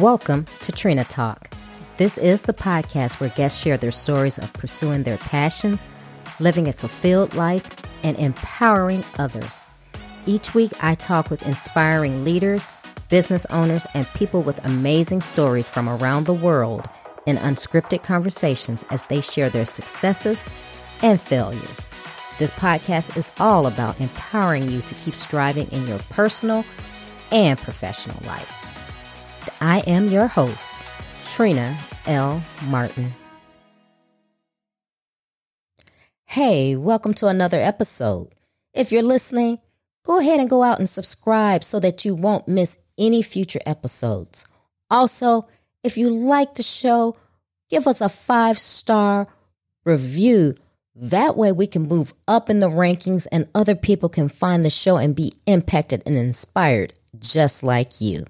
Welcome to Trina Talk. This is the podcast where guests share their stories of pursuing their passions, living a fulfilled life, and empowering others. Each week, I talk with inspiring leaders, business owners, and people with amazing stories from around the world in unscripted conversations as they share their successes and failures. This podcast is all about empowering you to keep striving in your personal and professional life. I am your host, Trina L. Martin. Hey, welcome to another episode. If you're listening, go ahead and go out and subscribe so that you won't miss any future episodes. Also, if you like the show, give us a 5-star review. That way we can move up in the rankings and other people can find the show and be impacted and inspired just like you.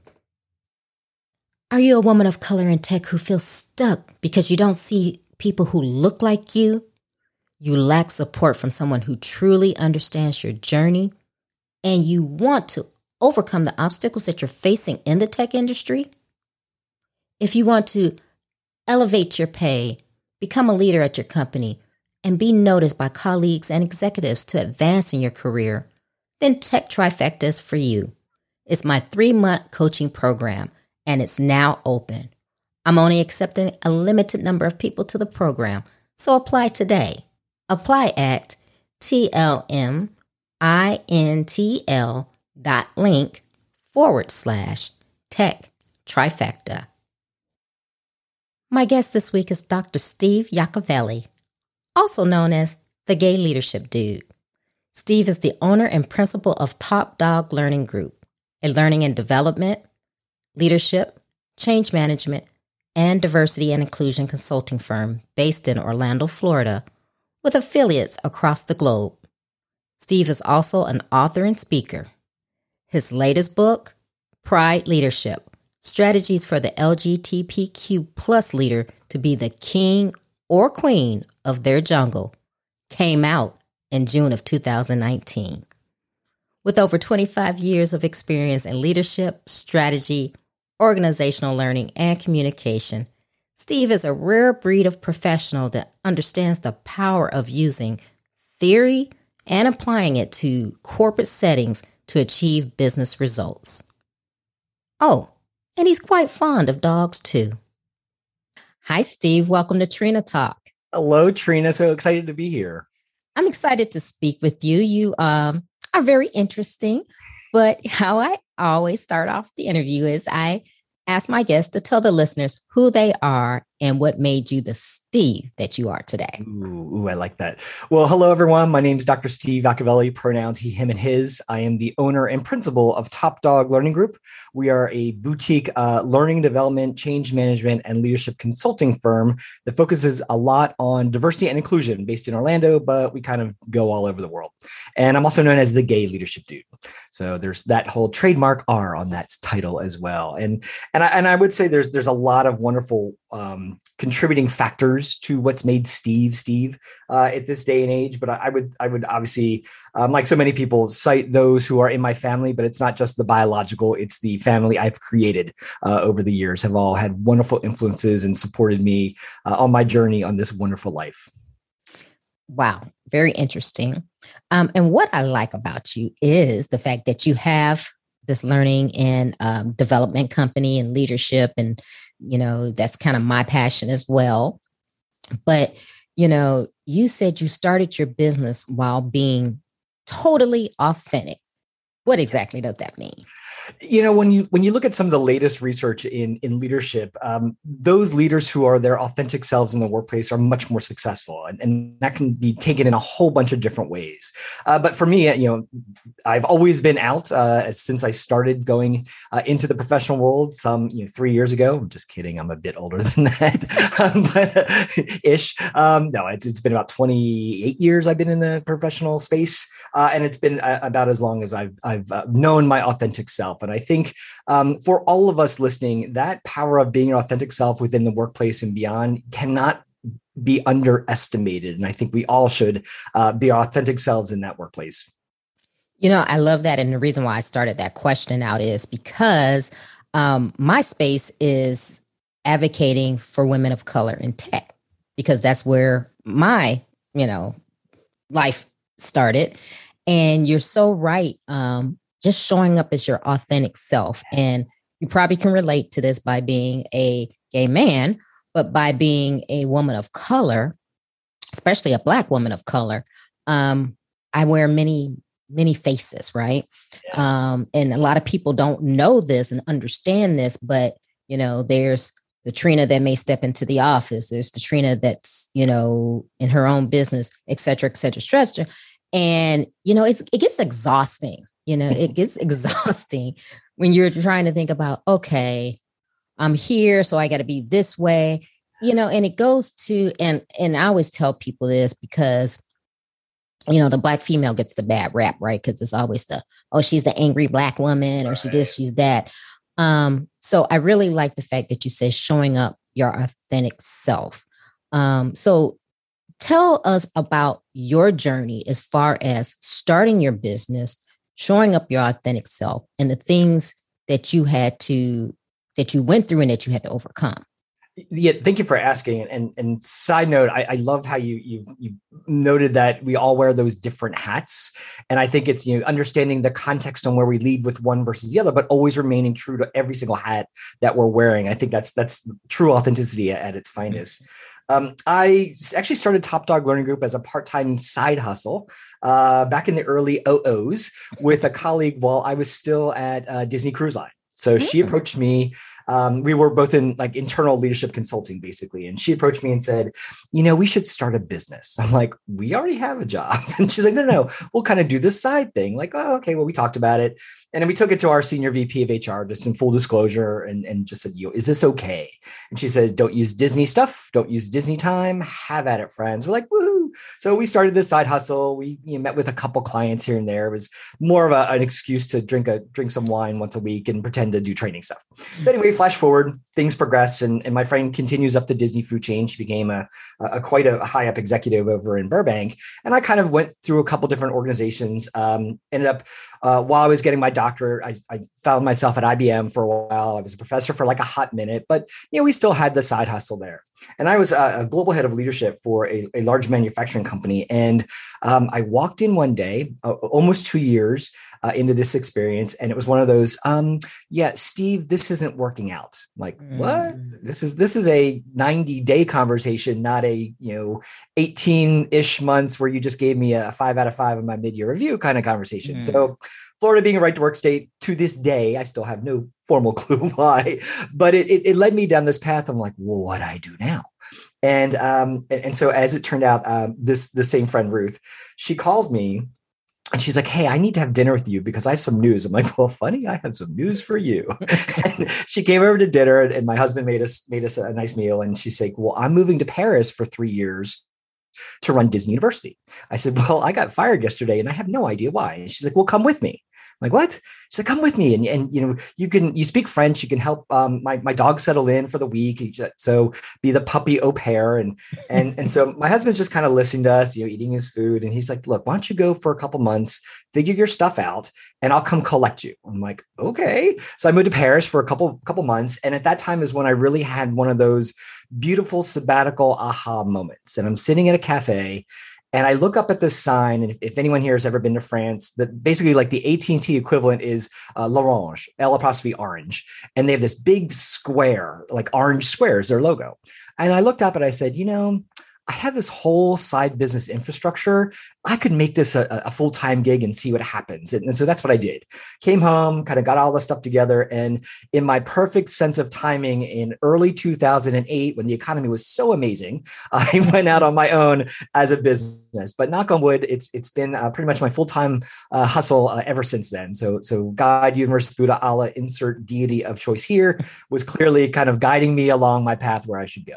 Are you a woman of color in tech who feels stuck because you don't see people who look like you? You lack support from someone who truly understands your journey, and you want to overcome the obstacles that you're facing in the tech industry? If you want to elevate your pay, become a leader at your company, and be noticed by colleagues and executives to advance in your career, then Tech Trifecta is for you. It's my 3-month coaching program, and it's now open. I'm only accepting a limited number of people to the program, so apply today. Apply at tlmintl.link/Tech Trifecta. My guest this week is Dr. Steve Yacovelli, also known as the Gay Leadership Dude. Steve is the owner and principal of Top Dog Learning Group, a learning and development, leadership, change management, and diversity and inclusion consulting firm based in Orlando, Florida, with affiliates across the globe. Steve is also an author and speaker. His latest book, Pride Leadership, Strategies for the LGBTQ+ Leader to be the King or Queen of Their Jungle, came out in June of 2019. With over 25 years of experience in leadership, strategy, organizational learning, and communication, Steve is a rare breed of professional that understands the power of using theory and applying it to corporate settings to achieve business results. Oh, and he's quite fond of dogs too. Hi, Steve. Welcome to Trina Talk. Hello, Trina. So excited to be here. I'm excited to speak with you. You are very interesting, but how I always start off the interview is I ask my guests to tell the listeners who they are and what made you the Steve that you are today. Ooh, I like that. Well, hello, everyone. My name is Dr. Steve Yacovelli, pronouns he, him, and his. I am the owner and principal of Top Dog Learning Group. We are a boutique learning development, change management, and leadership consulting firm that focuses a lot on diversity and inclusion based in Orlando, but we kind of go all over the world. And I'm also known as the Gay Leadership Dude. So there's that whole trademark R on that title as well. And I would say there's a lot of wonderful contributing factors to what's made Steve at this day and age. But I would obviously, like so many people, cite those who are in my family, but it's not just the biological, it's the family I've created over the years have all had wonderful influences and supported me on my journey on this wonderful life. Wow. Very interesting. And what I like about you is the fact that you have this learning and development company and leadership, and you know, that's kind of my passion as well. But, you know, you said you started your business while being totally authentic. What exactly does that mean? You know, when you look at some of the latest research in leadership, those leaders who are their authentic selves in the workplace are much more successful, and that can be taken in a whole bunch of different ways. But for me, you know, I've always been out since I started going into the professional world 3 years ago. I'm just kidding. I'm a bit older than that, ish. No, it's been about 28 years I've been in the professional space, and it's been about as long as I've known my authentic self. And I think for all of us listening, that power of being your authentic self within the workplace and beyond cannot be underestimated. And I think we all should be our authentic selves in that workplace. You know, I love that. And the reason why I started that question out is because my space is advocating for women of color in tech, because that's where my, life started. And you're so right. Just showing up as your authentic self. And you probably can relate to this by being a gay man, but by being a woman of color, especially a Black woman of color, I wear many, many faces, right? Yeah. And a lot of people don't know this and understand this, but, there's the Trina that may step into the office. There's the Trina that's, in her own business, et cetera, et cetera, et cetera. And, it gets exhausting. It gets exhausting when you're trying to think about, okay, I'm here, so I got to be this way, and it goes to, and I always tell people this because, the Black female gets the bad rap, right? Because it's always she's the angry Black woman, or right. She this, she's that. So I really like the fact that you say showing up your authentic self. So tell us about your journey as far as starting your business, showing up your authentic self, and the things that you went through and that you had to overcome. Yeah, thank you for asking. And side note, I love how you've noted that we all wear those different hats. And I think it's, understanding the context on where we lead with one versus the other, but always remaining true to every single hat that we're wearing. I think that's true authenticity at its finest. Mm-hmm. I actually started Top Dog Learning Group as a part-time side hustle back in the early 2000s with a colleague while I was still at Disney Cruise Line. So she approached me. We were both in internal leadership consulting, basically. And she approached me and said, we should start a business. I'm like, we already have a job. And she's like, no, we'll kind of do this side thing. Like, oh, okay. Well, we talked about it. And then we took it to our senior VP of HR, just in full disclosure, and just said, is this okay? And she said, don't use Disney stuff. Don't use Disney time. Have at it, friends. We're like, woohoo. So we started this side hustle. We met with a couple clients here and there. It was more of an excuse to drink some wine once a week and pretend to do training stuff. So anyway, flash forward, things progressed, and my friend continues up the Disney food chain. She became a quite a high up executive over in Burbank, and I kind of went through a couple different organizations. Ended up while I was getting my doctorate, I found myself at IBM for a while. I was a professor for a hot minute, but we still had the side hustle there. And I was a global head of leadership for a large manufacturing company. And I walked in one day, almost 2 years into this experience, and it was one of those, Steve, this isn't working out. I'm like, what? This is a 90-day conversation, not a 18-ish months where you just gave me a 5 out of 5 in my mid-year review kind of conversation. Mm. So Florida being a right to work state, to this day, I still have no formal clue why, but it led me down this path. I'm like, well, what do I do now? And so as it turned out, the same friend, Ruth, she calls me and she's like, hey, I need to have dinner with you because I have some news. I'm like, well, funny, I have some news for you. And she came over to dinner, and my husband made us a nice meal. And she's like, well, I'm moving to Paris for 3 years to run Disney University. I said, well, I got fired yesterday and I have no idea why. And she's like, well, come with me. I'm like, what? She's like, come with me. And you speak French, you can help my dog settle in for the week. So be the puppy au pair. And so my husband's just kind of listening to us, eating his food. And he's like, look, why don't you go for a couple months, figure your stuff out, and I'll come collect you. I'm like, okay. So I moved to Paris for a couple months. And at that time is when I really had one of those beautiful sabbatical aha moments. And I'm sitting at a cafe and I look up at this sign. And if anyone here has ever been to France, that basically the AT&T equivalent is L'Orange, L'Orange. And they have this big square, orange squares, their logo. And I looked up and I said, I have this whole side business infrastructure. I could make this a full-time gig and see what happens. And so that's what I did. Came home, kind of got all the stuff together. And in my perfect sense of timing in early 2008, when the economy was so amazing, I went out on my own as a business, but knock on wood, it's been pretty much my full-time hustle ever since then. So God, universe, Buddha, Allah, insert deity of choice here, was clearly kind of guiding me along my path where I should go.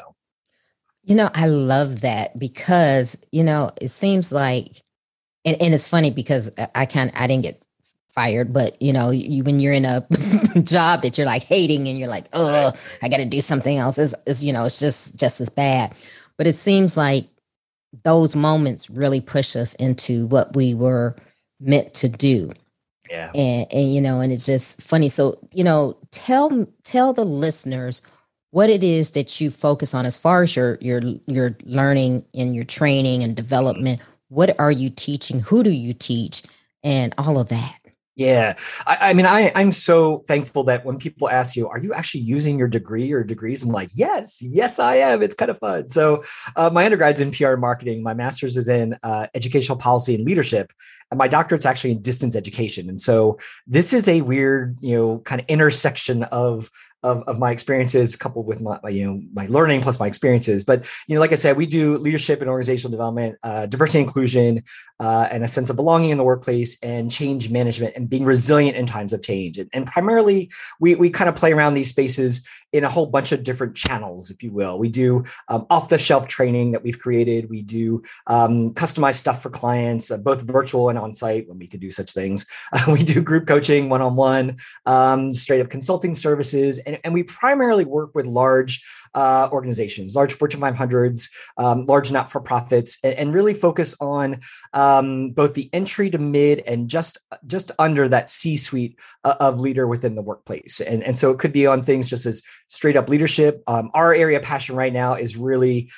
I love that because, it seems like, and it's funny because I didn't get fired, but when you're in a job that you're hating and you're like, oh, I got to do something else. It's just as bad, but it seems like those moments really push us into what we were meant to do. Yeah. And, you know, and it's just funny. So, you know, tell the listeners what it is that you focus on as far as your learning and your training and development. What are you teaching? Who do you teach? And all of that. Yeah. I mean, I'm so thankful that when people ask you, are you actually using your degree or degrees? I'm like, yes, I am. It's kind of fun. So my undergrad's in PR and marketing. My master's is in educational policy and leadership. And my doctorate's actually in distance education. And so this is a weird, you know, kind of intersection of my experiences coupled with my learning plus my experiences. But, you know, like I said, we do leadership and organizational development, diversity, inclusion, and a sense of belonging in the workplace, and change management and being resilient in times of change. And primarily we kind of play around these spaces in a whole bunch of different channels, if you will. We do off the shelf training that we've created. We do customized stuff for clients, both virtual and on-site when we could do such things. We do group coaching, one-on-one, straight up consulting services. And we primarily work with large organizations, large Fortune 500s, large not-for-profits, and really focus on both the entry to mid and just under that C-suite of leader within the workplace. And so it could be on things just as straight up leadership. Our area of passion right now is really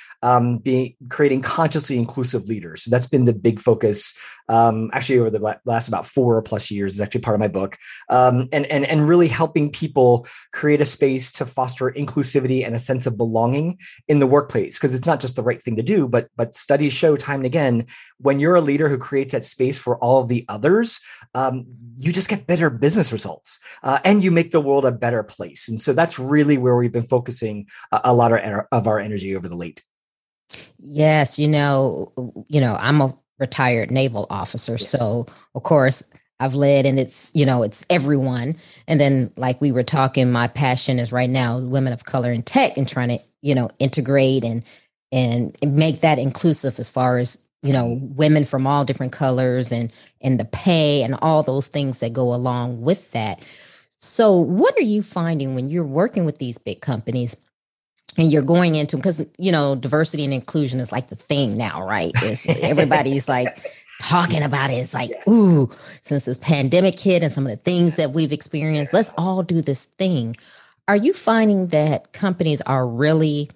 creating consciously inclusive leaders. So that's been the big focus actually over the last about 4+ years. It's actually part of my book. And really helping people create a space to foster inclusivity and a sense of belonging in the workplace, because it's not just the right thing to do, but studies show time and again, when you're a leader who creates that space for all of the others, you just get better business results and you make the world a better place. And so that's really where we've been focusing a lot of our energy over the late. Yes. You know, I'm a retired naval officer. Yeah. So of course I've led, and it's, you know, it's everyone. And then like we were talking, my passion is right now women of color in tech and trying to, you know, integrate and make that inclusive as far as, you know, women from all different colors and the pay and all those things that go along with that. So what are you finding when you're working with these big companies and you're going into, because, you know, diversity and inclusion is like the thing now, right? It's, everybody's like talking about it. It's like, ooh, since this pandemic hit and some of the things that we've experienced, let's all do this thing. Are you finding that companies are really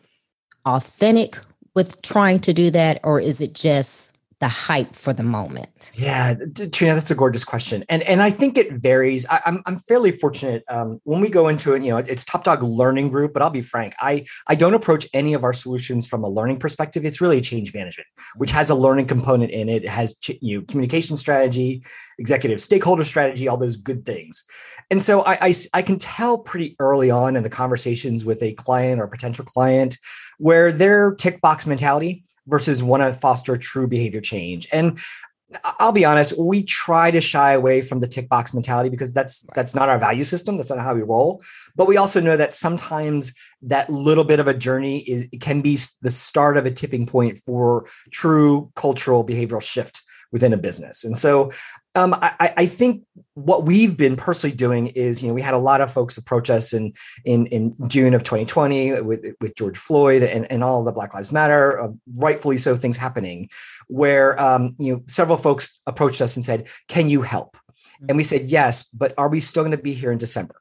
authentic with trying to do that, or is it just the hype for the moment? Yeah, Trina, that's a gorgeous question. And I think it varies. I'm fairly fortunate when we go into it, you know, it's Top Dog Learning Group, but I'll be frank, I don't approach any of our solutions from a learning perspective. It's really change management, which has a learning component in it. It has, you know, communication strategy, executive stakeholder strategy, all those good things. And so I can tell pretty early on in the conversations with a client or potential client where their tick box mentality versus want to foster true behavior change. And I'll be honest, we try to shy away from the tick box mentality because that's not our value system. That's not how we roll. But we also know that sometimes that little bit of a journey can be the start of a tipping point for true cultural behavioral shift within a business. And so I think what we've been personally doing is, you know, we had a lot of folks approach us in June of 2020 with George Floyd and all the Black Lives Matter, rightfully so, things happening, where, you know, several folks approached us and said, can you help? And we said, yes, but are we still going to be here in December?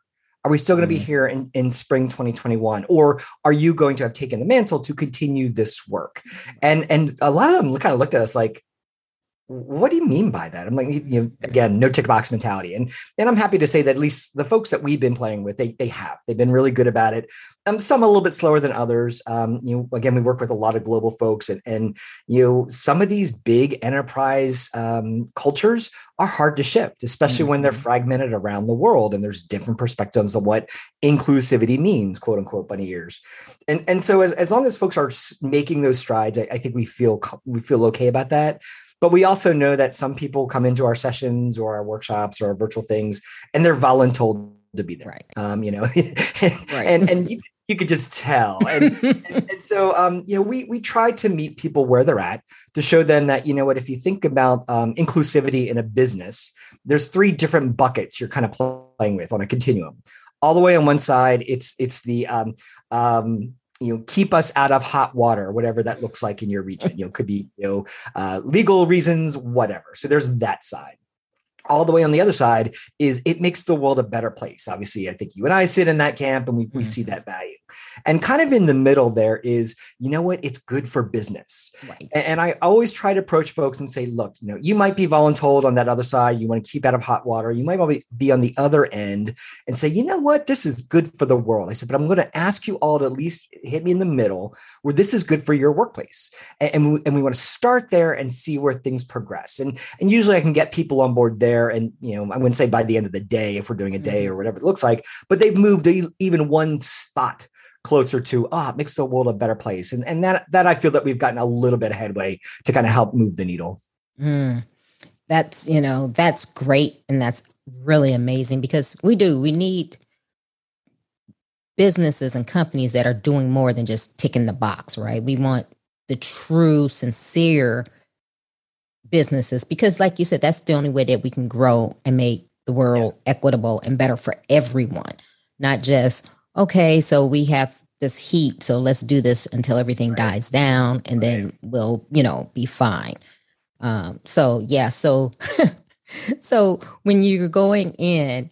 Are we still going to be here in spring 2021? Or are you going to have taken the mantle to continue this work? And a lot of them kind of looked at us like, what do you mean by that? I'm like, you know, again, no tick box mentality. And I'm happy to say that at least the folks that we've been playing with, they have. They've been really good about it. Some a little bit slower than others. You know, again, we work with a lot of global folks, and you know, some of these big enterprise cultures are hard to shift, especially when they're fragmented around the world and there's different perspectives of what inclusivity means, quote unquote, bunny ears. And so as long as folks are making those strides, I think we feel okay about that. But we also know that some people come into our sessions or our workshops or our virtual things, and they're voluntold to be there. Right. You know, and you could just tell. And so, you know, we try to meet people where they're at to show them that, you know what, if you think about inclusivity in a business, there's 3 different buckets you're kind of playing with on a continuum. All the way on one side, it's the you know, keep us out of hot water, whatever that looks like in your region, you know, could be, you know, legal reasons, whatever. So there's that side. all the way on the other side is it makes the world a better place. Obviously, I think you and I sit in that camp and we see that value. And kind of in the middle there is, you know what, it's good for business. Right. And I always try to approach folks and say, look, you know, you might be voluntold on that other side. You want to keep out of hot water. You might be on the other end and say, you know what, this is good for the world. I said, but I'm going to ask you all to at least hit me in the middle where this is good for your workplace. And we want to start there and see where things progress. And usually I can get people on board there. And, you know, I wouldn't say by the end of the day, if we're doing a day or whatever it looks like, but they've moved even one spot closer to, it makes the world a better place. And that I feel that we've gotten a little bit of headway to kind of help move the needle. Mm. That's, you know, that's great. And that's really amazing because we need businesses and companies that are doing more than just ticking the box, right? We want the true, sincere businesses, because like you said, that's the only way that we can grow and make the world equitable and better for everyone, not just, okay, so we have this heat, so let's do this until everything dies down and then we'll, you know, be fine. So when you're going in,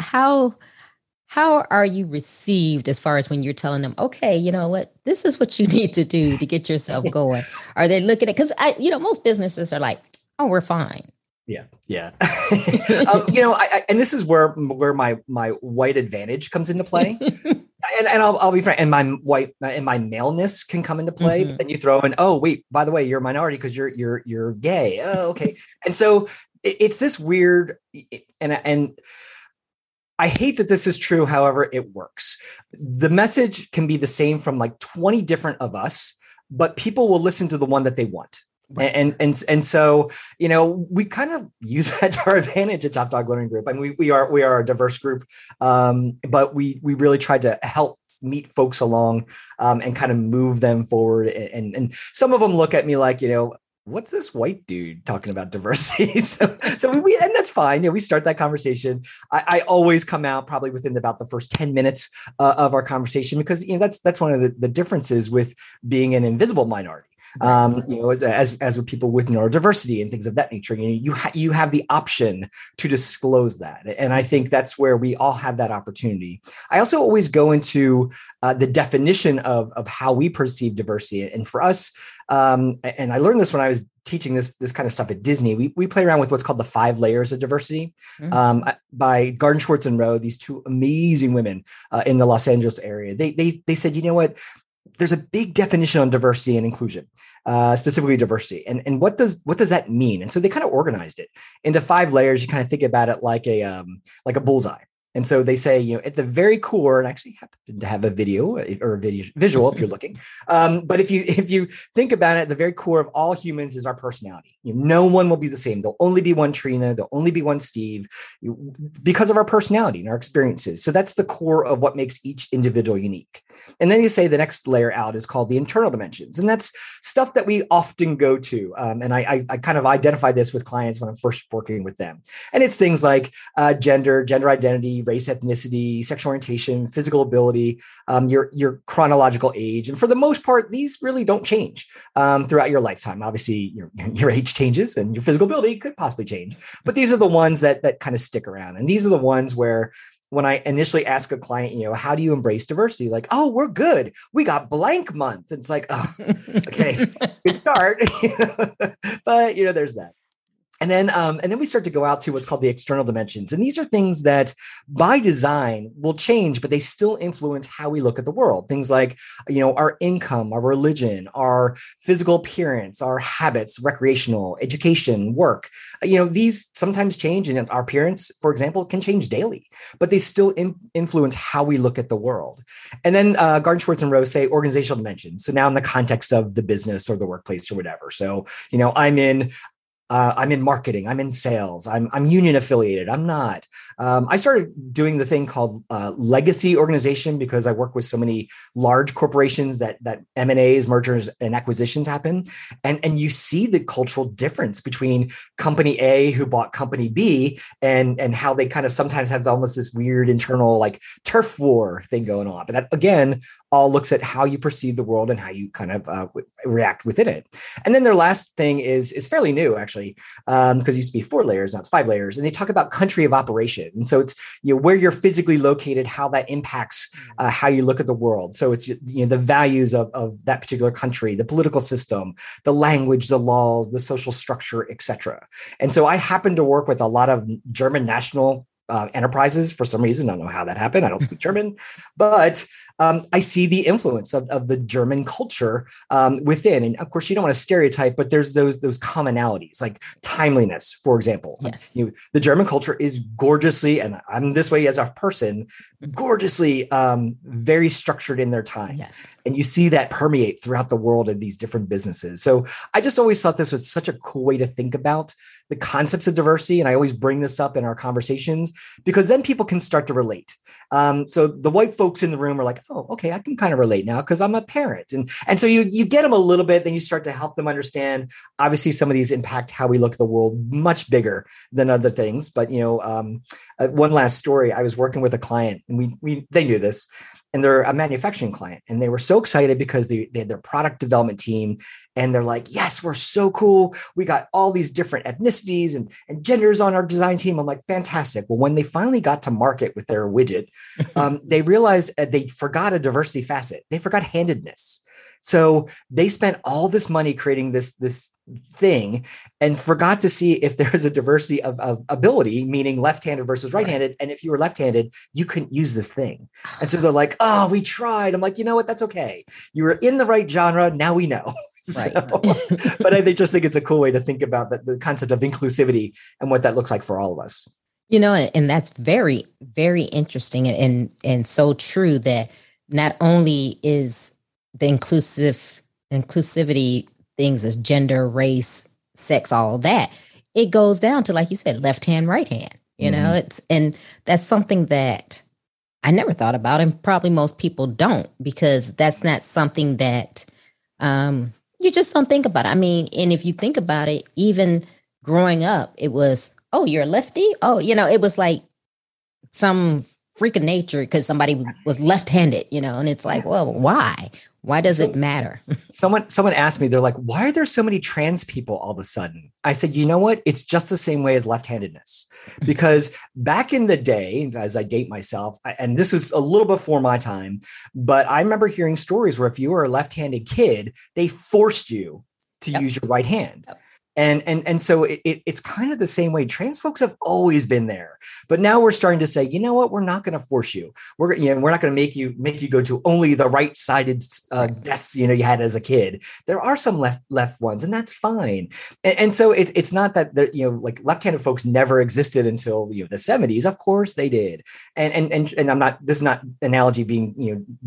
how are you received as far as when you're telling them, okay, you know what, this is what you need to do to get yourself going? Are they looking at, because most businesses are like, oh, we're fine. Yeah. Yeah. And this is where my white advantage comes into play. And I'll be frank, and my white and my maleness can come into play. Mm-hmm. But then you throw in, oh wait, by the way, you're a minority because you're gay. Oh, okay. And so it's this weird, and I hate that this is true. However, it works. The message can be the same from like 20 different of us, but people will listen to the one that they want. Right. And so, you know, we kind of use that to our advantage at Top Dog Learning Group. I mean, we are a diverse group, but we really tried to help meet folks along and kind of move them forward. And some of them look at me like, you know, what's this white dude talking about diversity? so we, and that's fine. You know, we start that conversation. I always come out probably within about the first 10 minutes of our conversation, because, you know, that's one of the differences with being an invisible minority. You know, as with people with neurodiversity and things of that nature, you have the option to disclose that. And I think that's where we all have that opportunity. I also always go into the definition of how we perceive diversity. And for us, and I learned this when I was teaching this kind of stuff at Disney, we play around with what's called the 5 layers of diversity, by Garden Schwartz and Rowe, these two amazing women in the Los Angeles area. They said, you know what? There's a big definition on diversity and inclusion, specifically diversity. And what does that mean? And so they kind of organized it into 5 layers. You kind of think about it like a bullseye. And so they say, you know, at the very core, and I actually happen to have a video or a visual if you're looking. But if you think about it, at the very core of all humans is our personality. You know, no one will be the same. There'll only be one Trina. There'll only be one Steve because of our personality and our experiences. So that's the core of what makes each individual unique. And then you say the next layer out is called the internal dimensions. And that's stuff that we often go to. And I kind of identify this with clients when I'm first working with them. And it's things like gender identity, race, ethnicity, sexual orientation, physical ability, your chronological age. And for the most part, these really don't change throughout your lifetime. Obviously, your age changes and your physical ability could possibly change. But these are the ones that kind of stick around. And these are the ones where when I initially ask a client, you know, how do you embrace diversity? Like, oh, we're good. We got blank month. It's like, oh, okay, good start. But, you know, there's that. And then we start to go out to what's called the external dimensions. And these are things that by design will change, but they still influence how we look at the world. Things like, you know, our income, our religion, our physical appearance, our habits, recreational, education, work. You know, these sometimes change, and our appearance, for example, can change daily, but they still influence how we look at the world. And then Garden Schwartz and Rowe say organizational dimensions. So now in the context of the business or the workplace or whatever. So, you know, I'm in marketing, I'm in sales, I'm union affiliated, I'm not. I started doing the thing called legacy organization because I work with so many large corporations that M&As, mergers and acquisitions happen. And you see the cultural difference between company A who bought company B and how they kind of sometimes have almost this weird internal like turf war thing going on. But that, again, all looks at how you perceive the world and how you kind of react within it. And then their last thing is fairly new, actually, because it used to be 4 layers, now it's 5 layers. And they talk about country of operation. And so it's, you know, where you're physically located, how that impacts how you look at the world. So it's, you know, the values of that particular country, the political system, the language, the laws, the social structure, et cetera. And so I happen to work with a lot of German national enterprises for some reason. I don't know how that happened. I don't speak German, but I see the influence of the German culture within. And of course, you don't want to stereotype, but there's those commonalities, like timeliness, for example. Yes. You know, the German culture is gorgeously, and I'm this way as a person, gorgeously very structured in their time. Yes. And you see that permeate throughout the world in these different businesses. So I just always thought this was such a cool way to think about the concepts of diversity. And I always bring this up in our conversations because then people can start to relate. So the white folks in the room are like, oh, okay, I can kind of relate now because I'm a parent. And so you get them a little bit, then you start to help them understand. Obviously, some of these impact how we look at the world much bigger than other things. But, you know, one last story, I was working with a client and they knew this. And they're a manufacturing client. And they were so excited because they had their product development team. And they're like, yes, we're so cool. We got all these different ethnicities and genders on our design team. I'm like, fantastic. Well, when they finally got to market with their widget, they realized they forgot a diversity facet. They forgot handedness. So they spent all this money creating this thing and forgot to see if there's a diversity of ability, meaning left-handed versus right-handed. And if you were left-handed, you couldn't use this thing. And so they're like, oh, we tried. I'm like, you know what? That's okay. You were in the right genre. Now we know. Right. So, but I just think it's a cool way to think about the concept of inclusivity and what that looks like for all of us. You know, and that's very, very interesting and so true that not only is the inclusivity things as gender, race, sex, all that, it goes down to, like you said, left hand, right hand, you mm-hmm. know, and that's something that I never thought about. And probably most people don't, because that's not something that you just don't think about it. I mean, and if you think about it, even growing up, it was, oh, you're a lefty. Oh, you know, it was like some freak of nature because somebody was left-handed, you know, and it's like, well, why? Why does it matter? Someone asked me, they're like, why are there so many trans people all of a sudden? I said, you know what? It's just the same way as left-handedness. Because back in the day, as I date myself, and this was a little before my time, but I remember hearing stories where if you were a left-handed kid, they forced you to yep. use your right hand. Yep. And so it's kind of the same way. Trans folks have always been there, but now we're starting to say, you know what, we're not going to force you. We're not going to make you go to only the right-sided desks you had as a kid. There are some left ones, and that's fine. And so it's not that like left-handed folks never existed until the 70s. Of course they did. And I'm not. This is not analogy being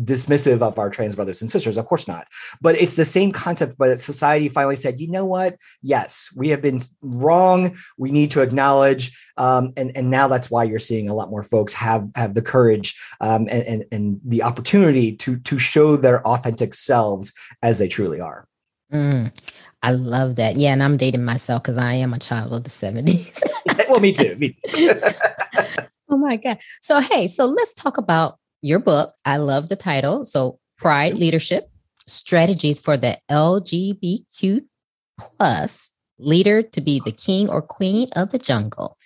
dismissive of our trans brothers and sisters. Of course not. But it's the same concept. But society finally said, you know what, yes. We have been wrong. We need to acknowledge. And now that's why you're seeing a lot more folks have the courage and the opportunity to show their authentic selves as they truly are. I love that. Yeah. And I'm dating myself because I am a child of the 70s. Well, me too. Oh, my God. So, hey, let's talk about your book. I love the title. So Pride Leadership, Strategies for the LGBTQ+ Leader to be the king or queen of the jungle.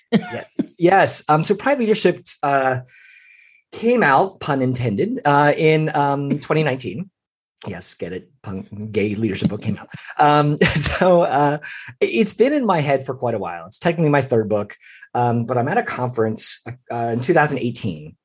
Yes. So Pride Leadership came out, pun intended, in 2019. Yes, get it. Gay leadership book came out. So it's been in my head for quite a while. It's technically my third book, but I'm at a conference in 2018.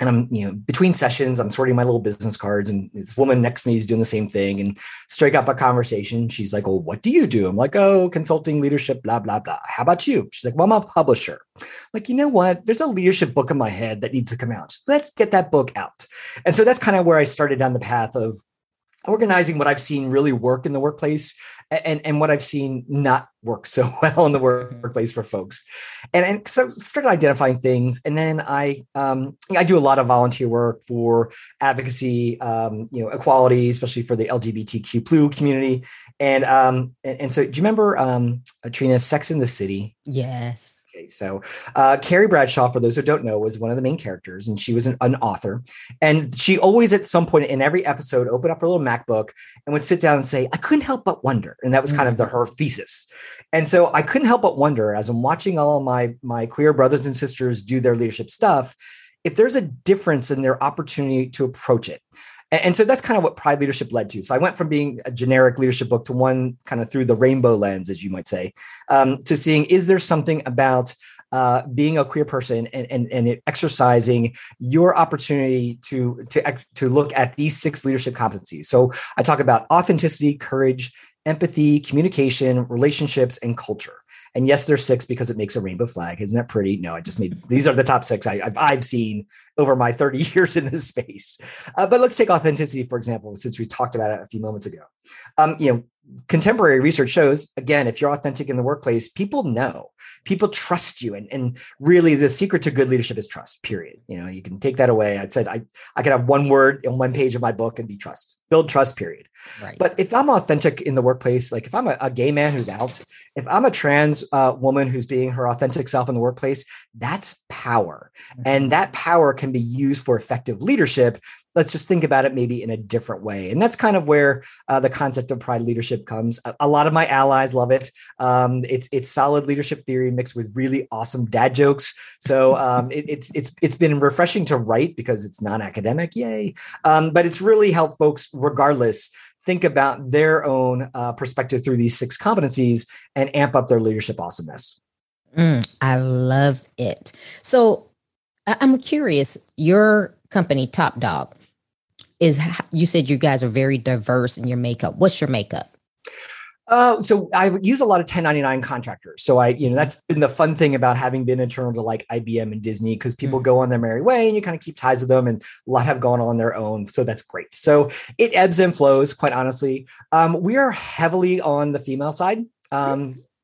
And I'm, between sessions, I'm sorting my little business cards, and this woman next to me is doing the same thing. And straight up a conversation, she's like, "Oh, what do you do?" I'm like, "Oh, consulting, leadership, blah blah blah." "How about you?" She's like, "Well, I'm a publisher." I'm like, you know what? There's a leadership book in my head that needs to come out. Let's get that book out. And so that's kind of where I started down the path of organizing what I've seen really work in the workplace and what I've seen not work so well in the workplace for folks. And so started identifying things. And then I do a lot of volunteer work for advocacy, equality, especially for the LGBTQ+ community. And so do you remember, Trina, Sex and the City? Yes. Okay, so Carrie Bradshaw, for those who don't know, was one of the main characters, and she was an author. And she always, at some point in every episode, opened up her little MacBook and would sit down and say, "I couldn't help but wonder." And that was kind of her thesis. And so I couldn't help but wonder, as I'm watching all of my queer brothers and sisters do their leadership stuff, if there's a difference in their opportunity to approach it. And so that's kind of what Pride Leadership led to. So I went from being a generic leadership book to one kind of through the rainbow lens, as you might say, to seeing, is there something about being a queer person and exercising your opportunity to look at these 6 leadership competencies. So I talk about authenticity, courage, empathy, communication, relationships, and culture. And yes, there's 6 because it makes a rainbow flag. Isn't that pretty? No, I just made, these are the top 6 I've seen over my 30 years in this space. But let's take authenticity, for example, since we talked about it a few moments ago. Contemporary research shows, again, if you're authentic in the workplace, people know, people trust you. And really the secret to good leadership is trust, period. You can take that away. I said, I could have one word in one page of my book and be trust, build trust, period. Right. But if I'm authentic in the workplace, like if I'm a gay man who's out, if I'm a trans woman who's being her authentic self in the workplace, that's power. Mm-hmm. And that power can be used for effective leadership. Let's just think about it maybe in a different way. And that's kind of where the concept of Pride Leadership comes. A lot of my allies love it. It's solid leadership theory mixed with really awesome dad jokes. So it's been refreshing to write because it's non-academic, yay. But it's really helped folks, regardless, think about their own perspective through these 6 competencies and amp up their leadership awesomeness. I love it. So I'm curious, your company, Top Dog, you said you guys are very diverse in your makeup. What's your makeup? So I use a lot of 1099 contractors. So that's been the fun thing about having been internal to like IBM and Disney, because people go on their merry way and you kind of keep ties with them, and a lot have gone on their own. So that's great. So it ebbs and flows, quite honestly. We are heavily on the female side.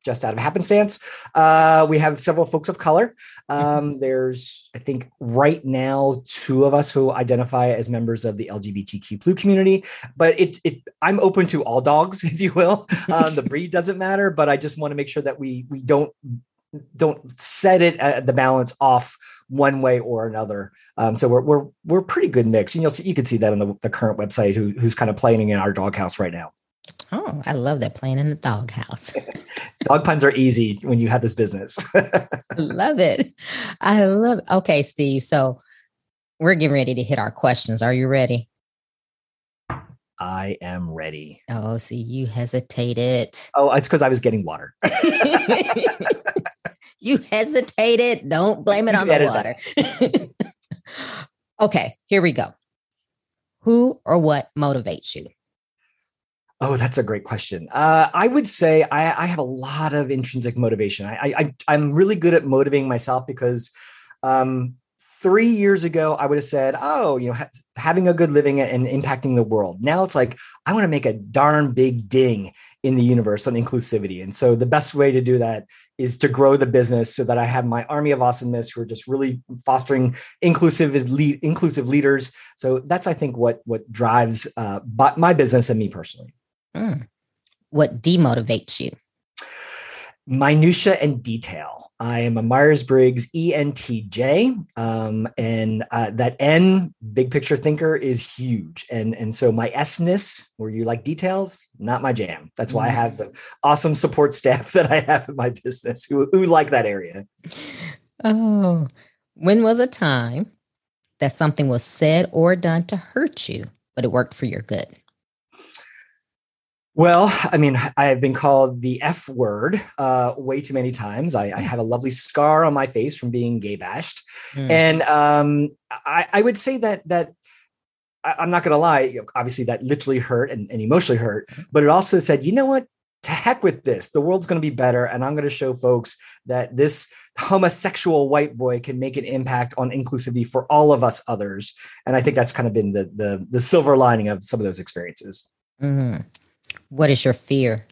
Just out of happenstance. We have several folks of color. There's, I think right now, 2 of us who identify as members of the LGBTQ+ community, but I'm open to all dogs, if you will. The breed doesn't matter, but I just want to make sure that we don't set it at the balance off one way or another. So we're pretty good mix. And you could see that on the current website, who's kind of playing in our doghouse right now. Oh, I love that, playing in the doghouse. Dog puns are easy when you have this business. I love it. Okay, Steve. So we're getting ready to hit our questions. Are you ready? I am ready. Oh, see, you hesitated. Oh, it's because I was getting water. You hesitated. Don't blame it on the water. Okay, here we go. Who or what motivates you? Oh, that's a great question. I would say I have a lot of intrinsic motivation. I'm really good at motivating myself because 3 years ago, I would have said, having a good living and impacting the world. Now it's like, I want to make a darn big ding in the universe on inclusivity. And so the best way to do that is to grow the business so that I have my army of awesomeness who are just really fostering inclusive leaders. So that's, I think, what drives my business and me personally. What demotivates you? Minutia and detail. I am a Myers-Briggs ENTJ, and that N, big picture thinker, is huge. And so my S-ness, where you like details, not my jam. That's why I have the awesome support staff that I have in my business who like that area. Oh, when was a time that something was said or done to hurt you, but it worked for your good? Well, I mean, I have been called the F word way too many times. I have a lovely scar on my face from being gay bashed. And I would say that I'm not going to lie, obviously that literally hurt and emotionally hurt, but it also said, you know what? to heck with this. The world's going to be better. And I'm going to show folks that this homosexual white boy can make an impact on inclusivity for all of us others. And I think that's kind of been the silver lining of some of those experiences. Mm-hmm. What is your fear?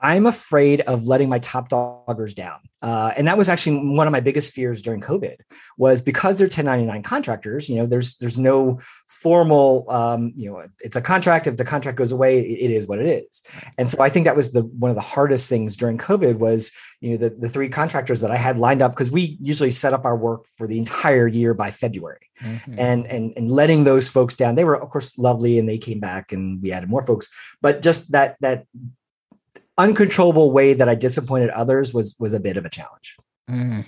I'm afraid of letting my top doggers down. And that was actually one of my biggest fears during COVID was because they're 1099 contractors, you know, there's no formal, you know, it's a contract. If the contract goes away, it is what it is. And so I think that was one of the hardest things during COVID was, you know, the three contractors that I had lined up, because we usually set up our work for the entire year by February. Mm-hmm. And letting those folks down, they were of course lovely and they came back and we added more folks, but just that uncontrollable way that I disappointed others was a bit of a challenge. Mm.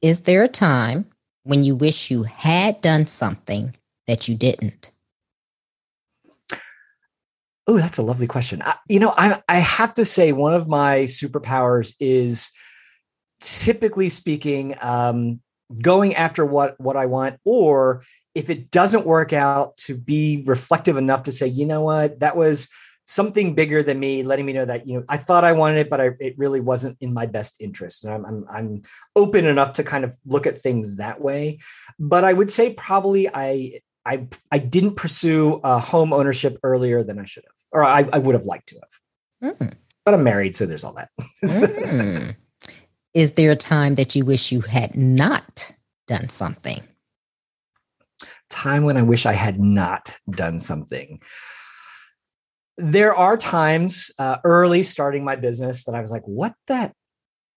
Is there a time when you wish you had done something that you didn't? Oh, that's a lovely question. I have to say one of my superpowers is, typically speaking, going after what I want, or if it doesn't work out, to be reflective enough to say, you know what, that was something bigger than me, letting me know that, you know, I thought I wanted it, but it really wasn't in my best interest. And I'm open enough to kind of look at things that way. But I would say probably I didn't pursue home ownership earlier than I should have, or I would have liked to have. Mm. But I'm married, so there's all that. Mm. Is there a time that you wish you had not done something? Time when I wish I had not done something. There are times early starting my business that I was like, what that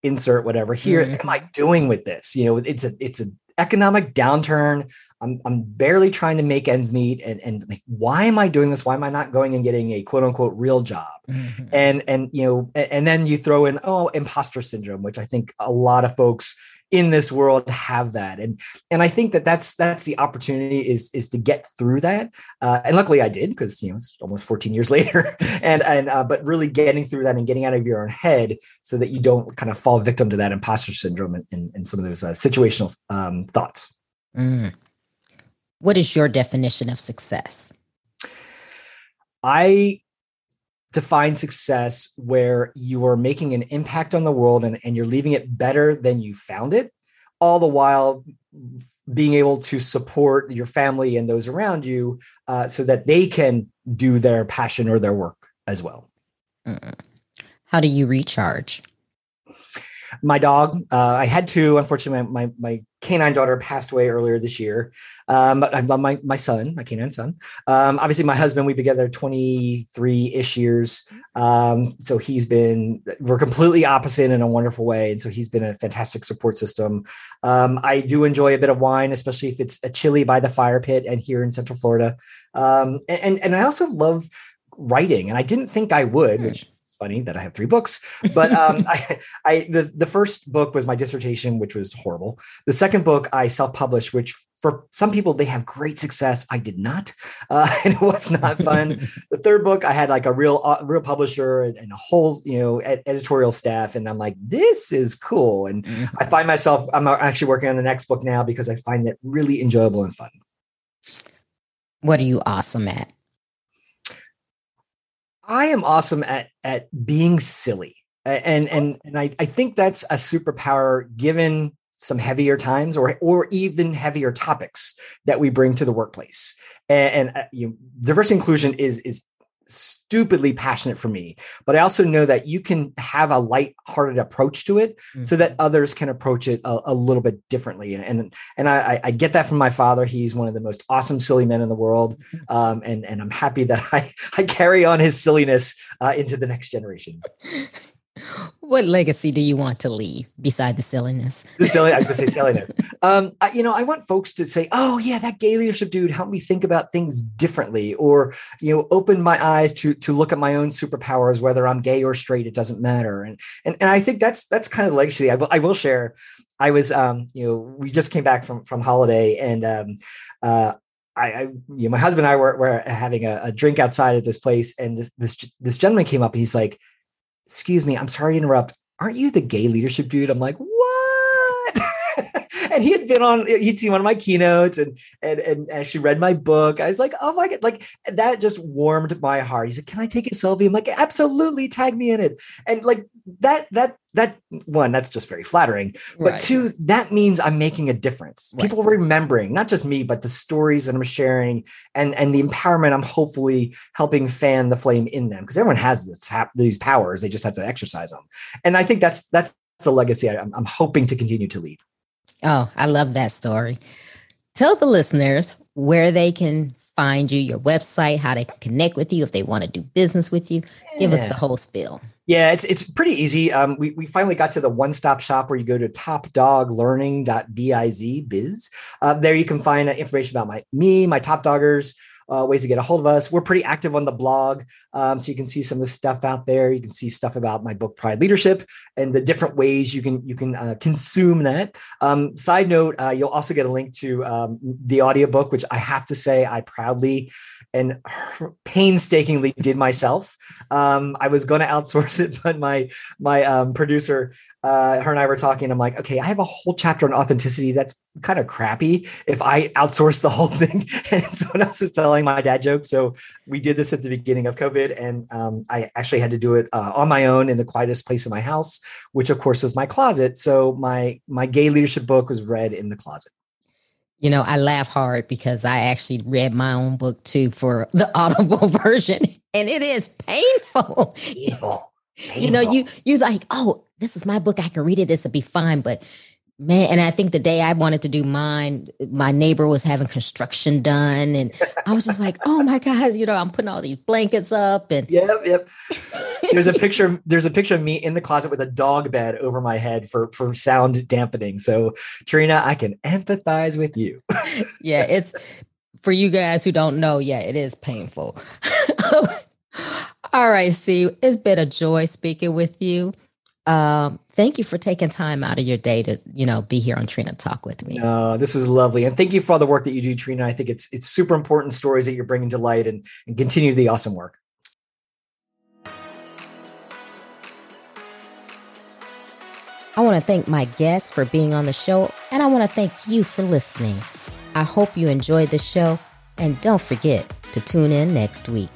insert, whatever here, am I doing with this? You know, it's an economic downturn. I'm barely trying to make ends meet. And like, why am I doing this? Why am I not going and getting a quote unquote real job? Mm-hmm. And, you know, and then you throw in, imposter syndrome, which I think a lot of folks in this world have that. And I think that's the opportunity is to get through that. And luckily I did, because, you know, it's almost 14 years later but really getting through that and getting out of your own head so that you don't kind of fall victim to that imposter syndrome and some of those situational thoughts. Mm. What is your definition of success? I define success where you are making an impact on the world and you're leaving it better than you found it, all the while being able to support your family and those around you so that they can do their passion or their work as well. How do you recharge? My dog, I had two. Unfortunately, my canine daughter passed away earlier this year. But I love my son, my canine son. Obviously, my husband, we've been together 23-ish years. So we're completely opposite in a wonderful way. And so he's been a fantastic support system. I do enjoy a bit of wine, especially if it's a chili by the fire pit and here in Central Florida. And I also love writing. And I didn't think I would, which funny that I have three books, but the first book was my dissertation, which was horrible. The second book I self-published, which for some people, they have great success. I did not, and it was not fun. The third book, I had like a real publisher and a whole, you know, editorial staff. And I'm like, this is cool. And I find myself, I'm actually working on the next book now because I find that really enjoyable and fun. What are you awesome at? I am awesome at being silly. And I think that's a superpower given some heavier times or even heavier topics that we bring to the workplace. You know, diversity inclusion is stupidly passionate for me, but I also know that you can have a lighthearted approach to it so that others can approach it a little bit differently. And I get that from my father. He's one of the most awesome, silly men in the world. And I'm happy that I carry on his silliness into the next generation. What legacy do you want to leave beside the silliness? I was going to say silliness. I want folks to say, oh yeah, that gay leadership dude helped me think about things differently, or, you know, opened my eyes to look at my own superpowers, whether I'm gay or straight, it doesn't matter. And I think that's kind of the legacy I will share. I was, we just came back from holiday and, my husband and I were having a drink outside at this place. And this gentleman came up and he's like, "Excuse me, I'm sorry to interrupt. Aren't you the gay leadership dude?" I'm like, "What?" And he had been on, he'd seen one of my keynotes and actually read my book. I was like, oh my God, like that just warmed my heart. He said, can I take a selfie? I'm like, absolutely, tag me in it. And like that one, that's just very flattering. But right. Two, that means I'm making a difference. Right. People remembering, not just me, but the stories that I'm sharing and the empowerment I'm hopefully helping fan the flame in them. Because everyone has these powers. They just have to exercise them. And I think that's the legacy I'm hoping to continue to lead. Oh, I love that story. Tell the listeners where they can find you, your website, how they can connect with you, if they want to do business with you. Yeah. Give us the whole spiel. Yeah, it's pretty easy. We finally got to the one-stop shop where you go to topdoglearning.biz. There you can find information about my top doggers, ways to get a hold of us. We're pretty active on the blog. So you can see some of the stuff out there. You can see stuff about my book, Pride Leadership, and the different ways you can consume that. Side note, you'll also get a link to the audiobook, which I have to say I proudly and painstakingly did myself. I was going to outsource it, but my producer, her and I were talking. I'm like, okay, I have a whole chapter on authenticity. That's kind of crappy if I outsource the whole thing and someone else is telling my dad joke. So we did this at the beginning of COVID, and I actually had to do it on my own in the quietest place in my house, which of course was my closet. So my gay leadership book was read in the closet. You know, I laugh hard because I actually read my own book too for the Audible version, and it is painful. Painful. You know, you like, oh, this is my book. I can read it. This will be fine. But man, and I think the day I wanted to do mine, my neighbor was having construction done. And I was just like, oh my God, you know, I'm putting all these blankets up. And Yep. There's a picture of me in the closet with a dog bed over my head for sound dampening. So Trina, I can empathize with you. Yeah, it's for you guys who don't know, yeah, it is painful. All right, Steve, it's been a joy speaking with you. Thank you for taking time out of your day to, you know, be here on Trina Talk with me. This was lovely. And thank you for all the work that you do, Trina. I think it's super important stories that you're bringing to light, and continue the awesome work. I want to thank my guests for being on the show, and I want to thank you for listening. I hope you enjoyed the show, and don't forget to tune in next week.